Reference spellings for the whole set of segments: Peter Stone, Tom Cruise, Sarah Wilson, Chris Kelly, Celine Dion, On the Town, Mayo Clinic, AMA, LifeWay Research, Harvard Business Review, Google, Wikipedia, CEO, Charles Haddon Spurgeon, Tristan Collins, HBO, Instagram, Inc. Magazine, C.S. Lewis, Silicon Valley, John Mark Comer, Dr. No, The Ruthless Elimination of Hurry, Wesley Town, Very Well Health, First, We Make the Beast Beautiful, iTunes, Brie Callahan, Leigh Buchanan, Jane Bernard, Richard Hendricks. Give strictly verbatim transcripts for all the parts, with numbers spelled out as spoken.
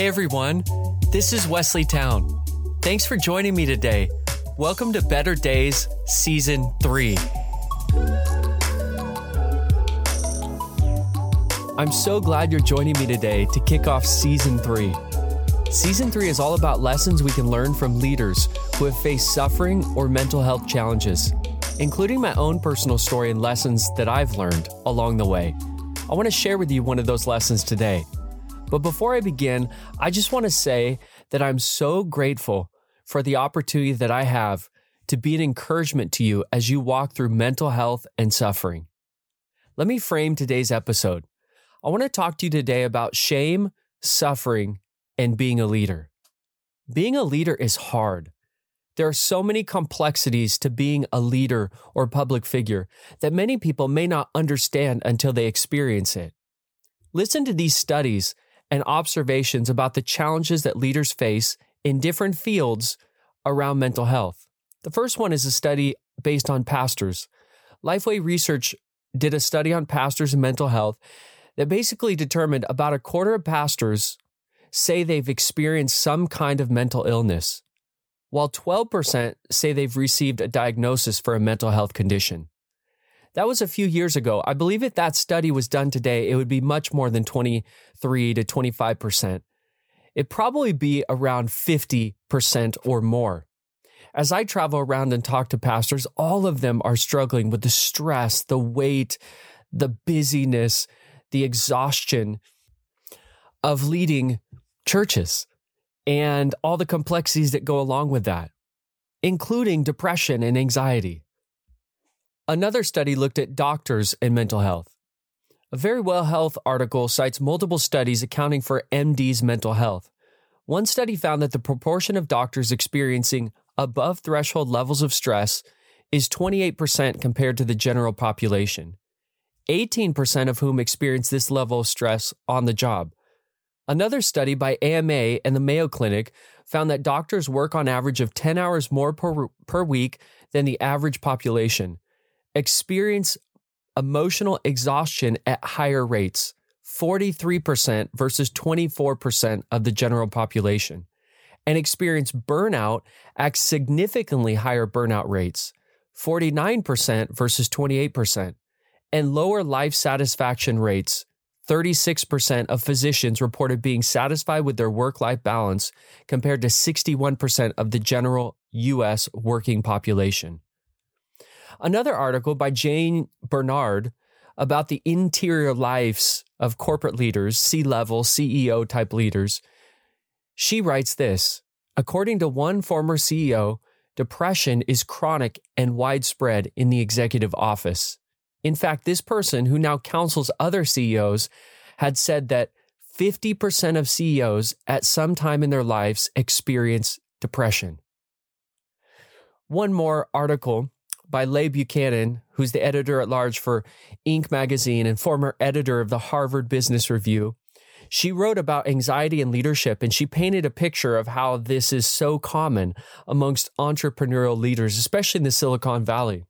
Hey everyone, this is Wesley Town. Thanks for joining me today. Welcome to Better Days Season three. I'm so glad you're joining me today to kick off Season three. Season three is all about lessons we can learn from leaders who have faced suffering or mental health challenges, including my own personal story and lessons that I've learned along the way. I want to share with you one of those lessons today. But before I begin, I just want to say that I'm so grateful for the opportunity that I have to be an encouragement to you as you walk through mental health and suffering. Let me frame today's episode. I want to talk to you today about shame, suffering, and being a leader. Being a leader is hard. There are so many complexities to being a leader or public figure that many people may not understand until they experience it. Listen to these studies and observations about the challenges that leaders face in different fields around mental health. The first one is a study based on pastors. LifeWay Research did a study on pastors and mental health that basically determined about a quarter of pastors say they've experienced some kind of mental illness, while twelve percent say they've received a diagnosis for a mental health condition. That was a few years ago. I believe if that study was done today, it would be much more than twenty-three to twenty-five percent. It'd probably be around fifty percent or more. As I travel around and talk to pastors, all of them are struggling with the stress, the weight, the busyness, the exhaustion of leading churches and all the complexities that go along with that, including depression and anxiety. Another study looked at doctors and mental health. A Very Well Health article cites multiple studies accounting for M D's mental health. One study found that the proportion of doctors experiencing above threshold levels of stress is twenty-eight percent compared to the general population, eighteen percent of whom experience this level of stress on the job. Another study by A M A and the Mayo Clinic found that doctors work on average of ten hours more per, per week than the average population, experience emotional exhaustion at higher rates, forty-three percent versus twenty-four percent of the general population, and experience burnout at significantly higher burnout rates, forty-nine percent versus twenty-eight percent, and lower life satisfaction rates. thirty-six percent of physicians reported being satisfied with their work-life balance compared to sixty-one percent of the general U S working population. Another article by Jane Bernard about the interior lives of corporate leaders, C-level, C E O-type leaders, she writes this, according to one former C E O, depression is chronic and widespread in the executive office. In fact, this person, who now counsels other C E Os, had said that fifty percent of C E Os at some time in their lives experience depression. One more article by Leigh Buchanan, who's the editor-at-large for Inc. Magazine and former editor of the Harvard Business Review. She wrote about anxiety and leadership, and she painted a picture of how this is so common amongst entrepreneurial leaders, especially in the Silicon Valley.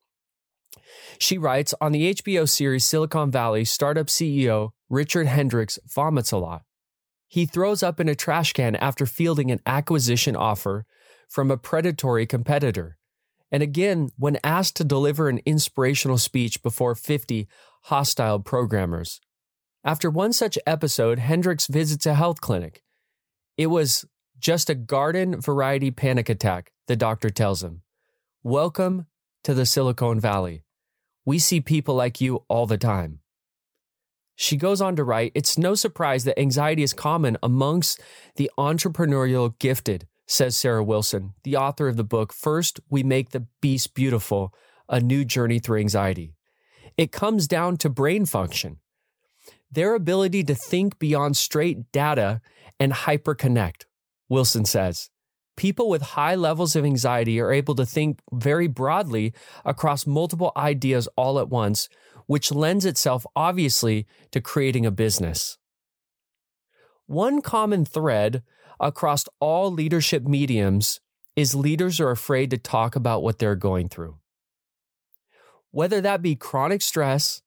She writes, on the H B O series Silicon Valley, startup C E O Richard Hendricks vomits a lot. He throws up in a trash can after fielding an acquisition offer from a predatory competitor. And again, when asked to deliver an inspirational speech before fifty hostile programmers. After one such episode, Hendricks visits a health clinic. It was just a garden variety panic attack, the doctor tells him. Welcome to the Silicon Valley. We see people like you all the time. She goes on to write, it's no surprise that anxiety is common amongst the entrepreneurial gifted, says Sarah Wilson, the author of the book, First, We Make the Beast Beautiful, A New Journey Through Anxiety. It comes down to brain function, their ability to think beyond straight data and hyperconnect, Wilson says. People with high levels of anxiety are able to think very broadly across multiple ideas all at once, which lends itself, obviously, to creating a business. One common thread across all leadership mediums is leaders are afraid to talk about what they're going through. Whether that be chronic stress,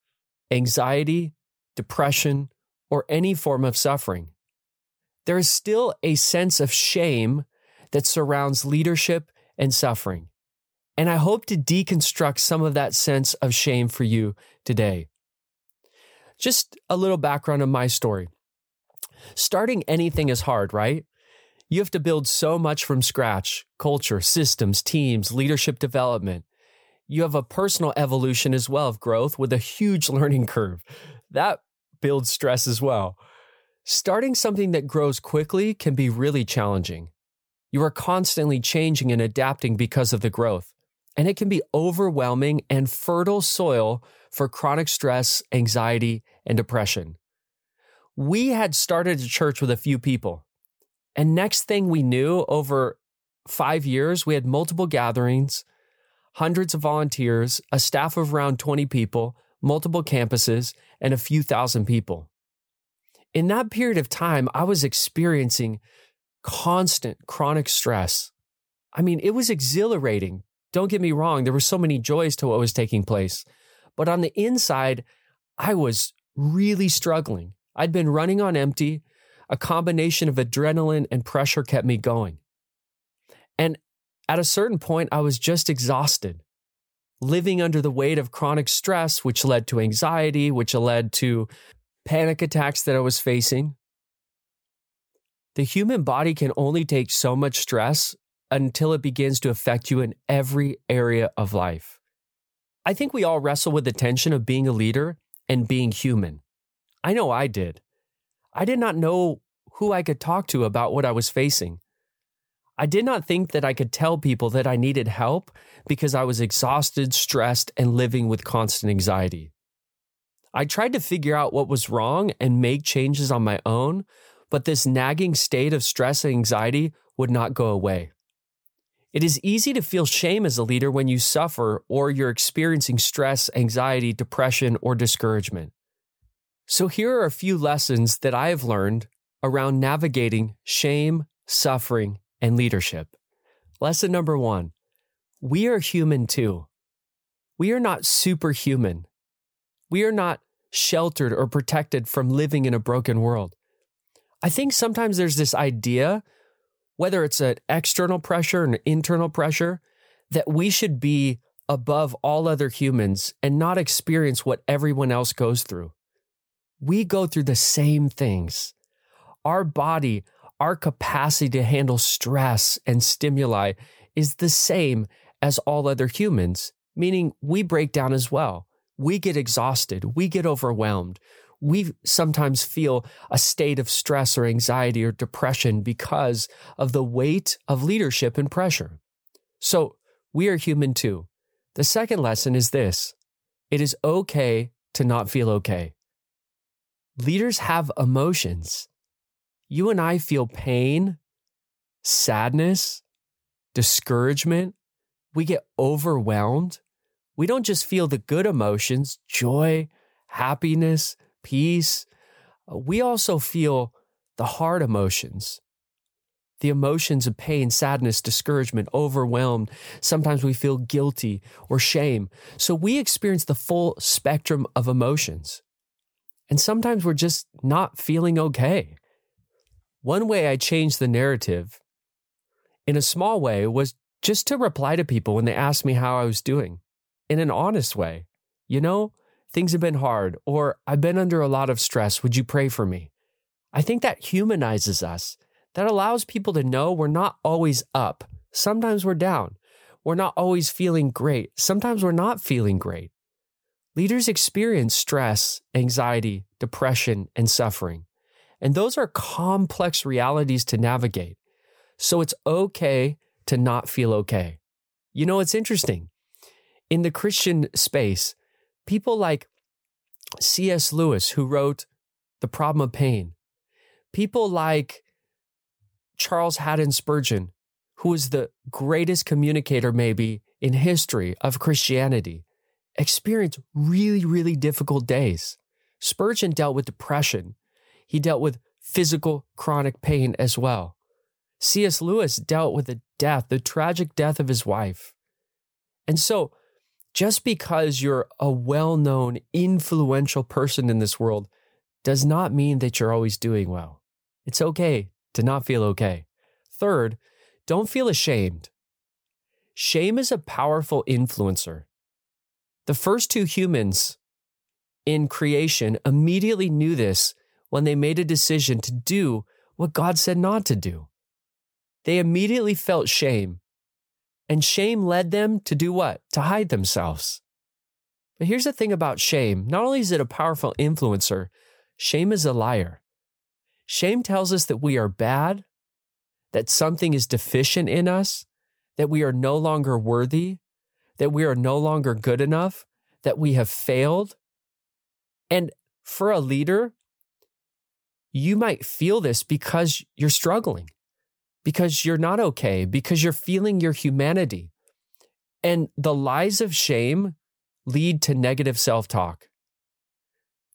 anxiety, depression, or any form of suffering. there is still a sense of shame that surrounds leadership and suffering. And I hope to deconstruct some of that sense of shame for you today. Just a little background on my story. Starting anything is hard, right? You have to build so much from scratch: culture, systems, teams, leadership development. You have a personal evolution as well of growth with a huge learning curve. That builds stress as well. Starting something that grows quickly can be really challenging. You are constantly changing and adapting because of the growth, and it can be overwhelming and fertile soil for chronic stress, anxiety, and depression. We had started a church with a few people, and next thing we knew, over five years, we had multiple gatherings, hundreds of volunteers, a staff of around twenty people, multiple campuses, and a few thousand people. In that period of time, I was experiencing constant chronic stress. I mean, it was exhilarating. Don't get me wrong, there were so many joys to what was taking place. But on the inside, I was really struggling. I'd been running on empty. A combination of adrenaline and pressure kept me going. And at a certain point, I was just exhausted, living under the weight of chronic stress, which led to anxiety, which led to panic attacks that I was facing. The human body can only take so much stress until it begins to affect you in every area of life. I think we all wrestle with the tension of being a leader and being human. I know I did. I did not know who I could talk to about what I was facing. I did not think that I could tell people that I needed help because I was exhausted, stressed, and living with constant anxiety. I tried to figure out what was wrong and make changes on my own, but this nagging state of stress and anxiety would not go away. It is easy to feel shame as a leader when you suffer or you're experiencing stress, anxiety, depression, or discouragement. So here are a few lessons that I have learned around navigating shame, suffering, and leadership. Lesson number one, we are human too. We are not superhuman. We are not sheltered or protected from living in a broken world. I think sometimes there's this idea, whether it's an external pressure and an internal pressure, that we should be above all other humans and not experience what everyone else goes through. We go through the same things. Our body, our capacity to handle stress and stimuli is the same as all other humans, meaning we break down as well. We get exhausted. We get overwhelmed. We sometimes feel a state of stress or anxiety or depression because of the weight of leadership and pressure. So we are human too. The second lesson is this: it is okay to not feel okay. Leaders have emotions. You and I feel pain, sadness, discouragement. We get overwhelmed. We don't just feel the good emotions, joy, happiness, peace. We also feel the hard emotions, the emotions of pain, sadness, discouragement, overwhelmed. Sometimes we feel guilty or shame. So we experience the full spectrum of emotions. And sometimes we're just not feeling okay. One way I changed the narrative in a small way was just to reply to people when they asked me how I was doing. In an honest way, you know, things have been hard, or I've been under a lot of stress. Would you pray for me? I think that humanizes us. That allows people to know we're not always up. Sometimes we're down. We're not always feeling great. Sometimes we're not feeling great. Leaders experience stress, anxiety, depression, and suffering. And those are complex realities to navigate. So it's okay to not feel okay. You know, it's interesting. In the Christian space, people like C S Lewis, who wrote The Problem of Pain, people like Charles Haddon Spurgeon, who was the greatest communicator maybe in history of Christianity, experienced really, really difficult days. Spurgeon dealt with depression. He dealt with physical chronic pain as well. C S Lewis dealt with the death, the tragic death of his wife. And so, just because you're a well-known, influential person in this world does not mean that you're always doing well. It's okay to not feel okay. Third, don't feel ashamed. Shame is a powerful influencer. The first two humans in creation immediately knew this when they made a decision to do what God said not to do. They immediately felt shame. And shame led them to do what? To hide themselves. But here's the thing about shame. Not only is it a powerful influencer, shame is a liar. Shame tells us that we are bad, that something is deficient in us, that we are no longer worthy, that we are no longer good enough, that we have failed. And for a leader, you might feel this because you're struggling, because you're not okay, because you're feeling your humanity. And the lies of shame lead to negative self-talk,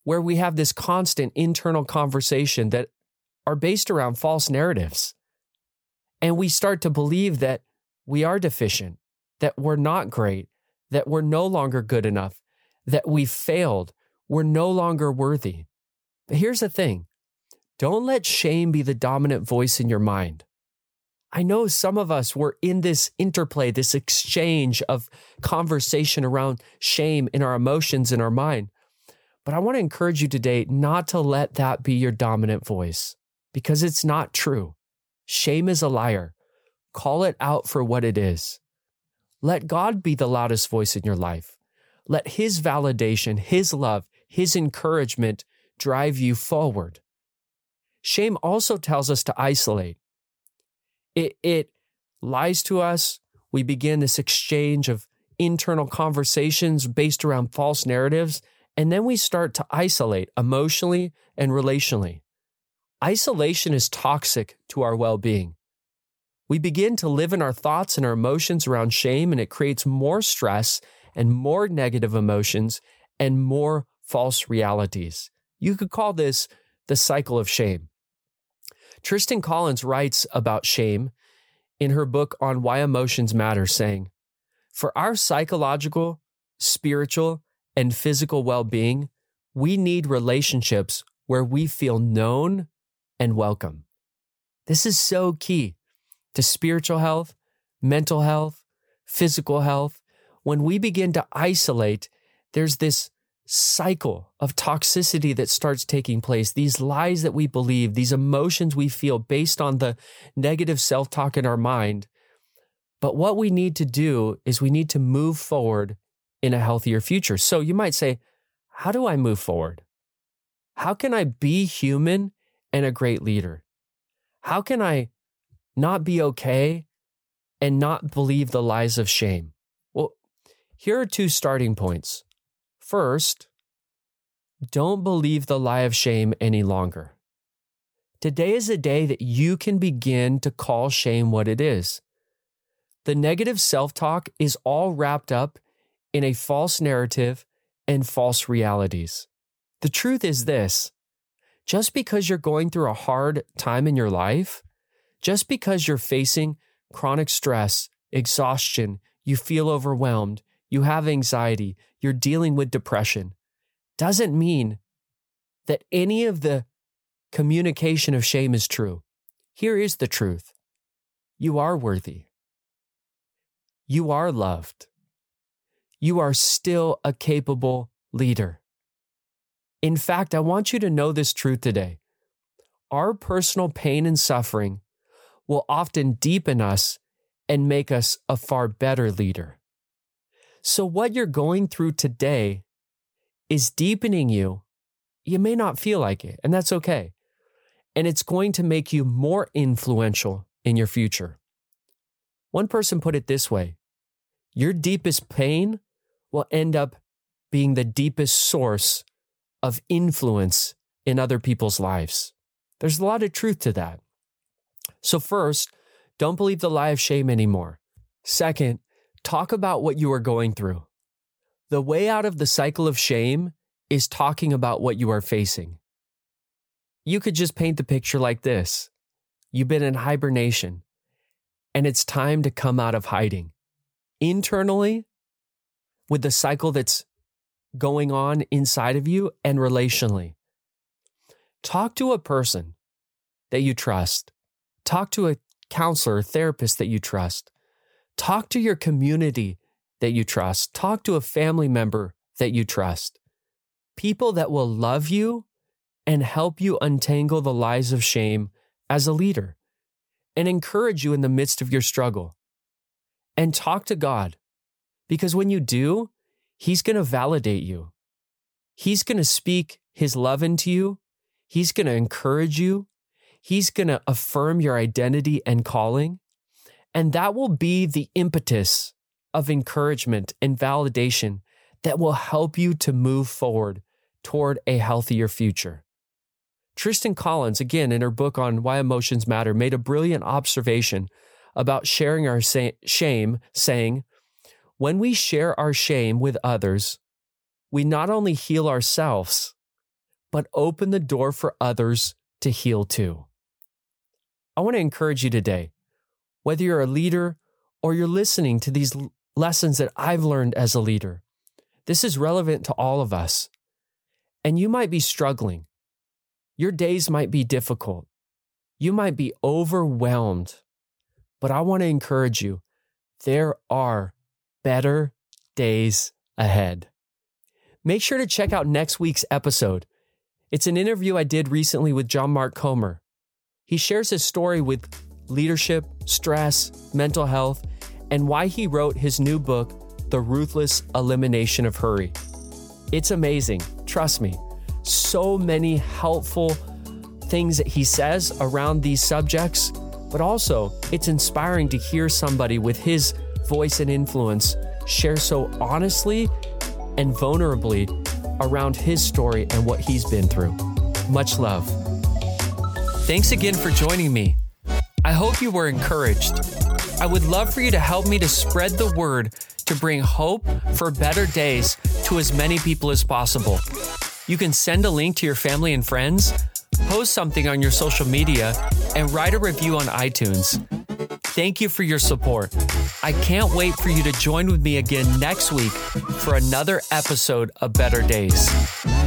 where we have this constant internal conversation that are based around false narratives. And we start to believe that we are deficient, that we're not great, that we're no longer good enough, that we failed, we're no longer worthy. But here's the thing. Don't let shame be the dominant voice in your mind. I know some of us were in this interplay, this exchange of conversation around shame in our emotions, in our mind. But I want to encourage you today not to let that be your dominant voice, because it's not true. Shame is a liar. Call it out for what it is. Let God be the loudest voice in your life. Let His validation, His love, His encouragement drive you forward. Shame also tells us to isolate. It, it lies to us. We begin this exchange of internal conversations based around false narratives, and then we start to isolate emotionally and relationally. Isolation is toxic to our well-being. We begin to live in our thoughts and our emotions around shame, and it creates more stress and more negative emotions and more false realities. You could call this the cycle of shame. Tristan Collins writes about shame in her book on Why Emotions Matter, saying, "For our psychological, spiritual, and physical well-being, we need relationships where we feel known and welcome." This is so key to spiritual health, mental health, physical health. When we begin to isolate, there's this cycle of toxicity that starts taking place, these lies that we believe, these emotions we feel based on the negative self-talk in our mind. But what we need to do is we need to move forward in a healthier future. So you might say, how do I move forward? How can I be human and a great leader? How can I not be okay and not believe the lies of shame? Well, here are two starting points. First, don't believe the lie of shame any longer. Today is a day that you can begin to call shame what it is. The negative self-talk is all wrapped up in a false narrative and false realities. The truth is this: just because you're going through a hard time in your life, just because you're facing chronic stress, exhaustion, you feel overwhelmed, you have anxiety, you're dealing with depression, doesn't mean that any of the communication of shame is true. Here is the truth. You are worthy. You are loved. You are still a capable leader. In fact, I want you to know this truth today. Our personal pain and suffering will often deepen us and make us a far better leader. So what you're going through today is deepening you. You may not feel like it, and that's okay. And it's going to make you more influential in your future. One person put it this way: your deepest pain will end up being the deepest source of influence in other people's lives. There's a lot of truth to that. So first, don't believe the lie of shame anymore. Second, talk about what you are going through. The way out of the cycle of shame is talking about what you are facing. You could just paint the picture like this. You've been in hibernation, and it's time to come out of hiding. Internally, with the cycle that's going on inside of you, and relationally. Talk to a person that you trust, Talk to a counselor, therapist that you trust. Talk to your community that you trust. Talk to a family member that you trust. People that will love you and help you untangle the lies of shame as a leader and encourage you in the midst of your struggle. And talk to God, because when you do, He's going to validate you. He's going to speak His love into you. He's going to encourage you. He's going to affirm your identity and calling. And that will be the impetus of encouragement and validation that will help you to move forward toward a healthier future. Tristan Collins, again, in her book on Why Emotions Matter, made a brilliant observation about sharing our shame, saying, when we share our shame with others, we not only heal ourselves, but open the door for others to heal too. I want to encourage you today, whether you're a leader or you're listening to these lessons that I've learned as a leader, this is relevant to all of us. And you might be struggling. Your days might be difficult. You might be overwhelmed. But I want to encourage you, there are better days ahead. Make sure to check out next week's episode. It's an interview I did recently with John Mark Comer. He shares his story with leadership, stress, mental health, and why he wrote his new book, The Ruthless Elimination of Hurry. It's amazing. Trust me. So many helpful things that he says around these subjects, but also it's inspiring to hear somebody with his voice and influence share so honestly and vulnerably around his story and what he's been through. Much love. Thanks again for joining me. I hope you were encouraged. I would love for you to help me to spread the word to bring hope for better days to as many people as possible. You can send a link to your family and friends, post something on your social media, and write a review on iTunes. Thank you for your support. I can't wait for you to join with me again next week for another episode of Better Days.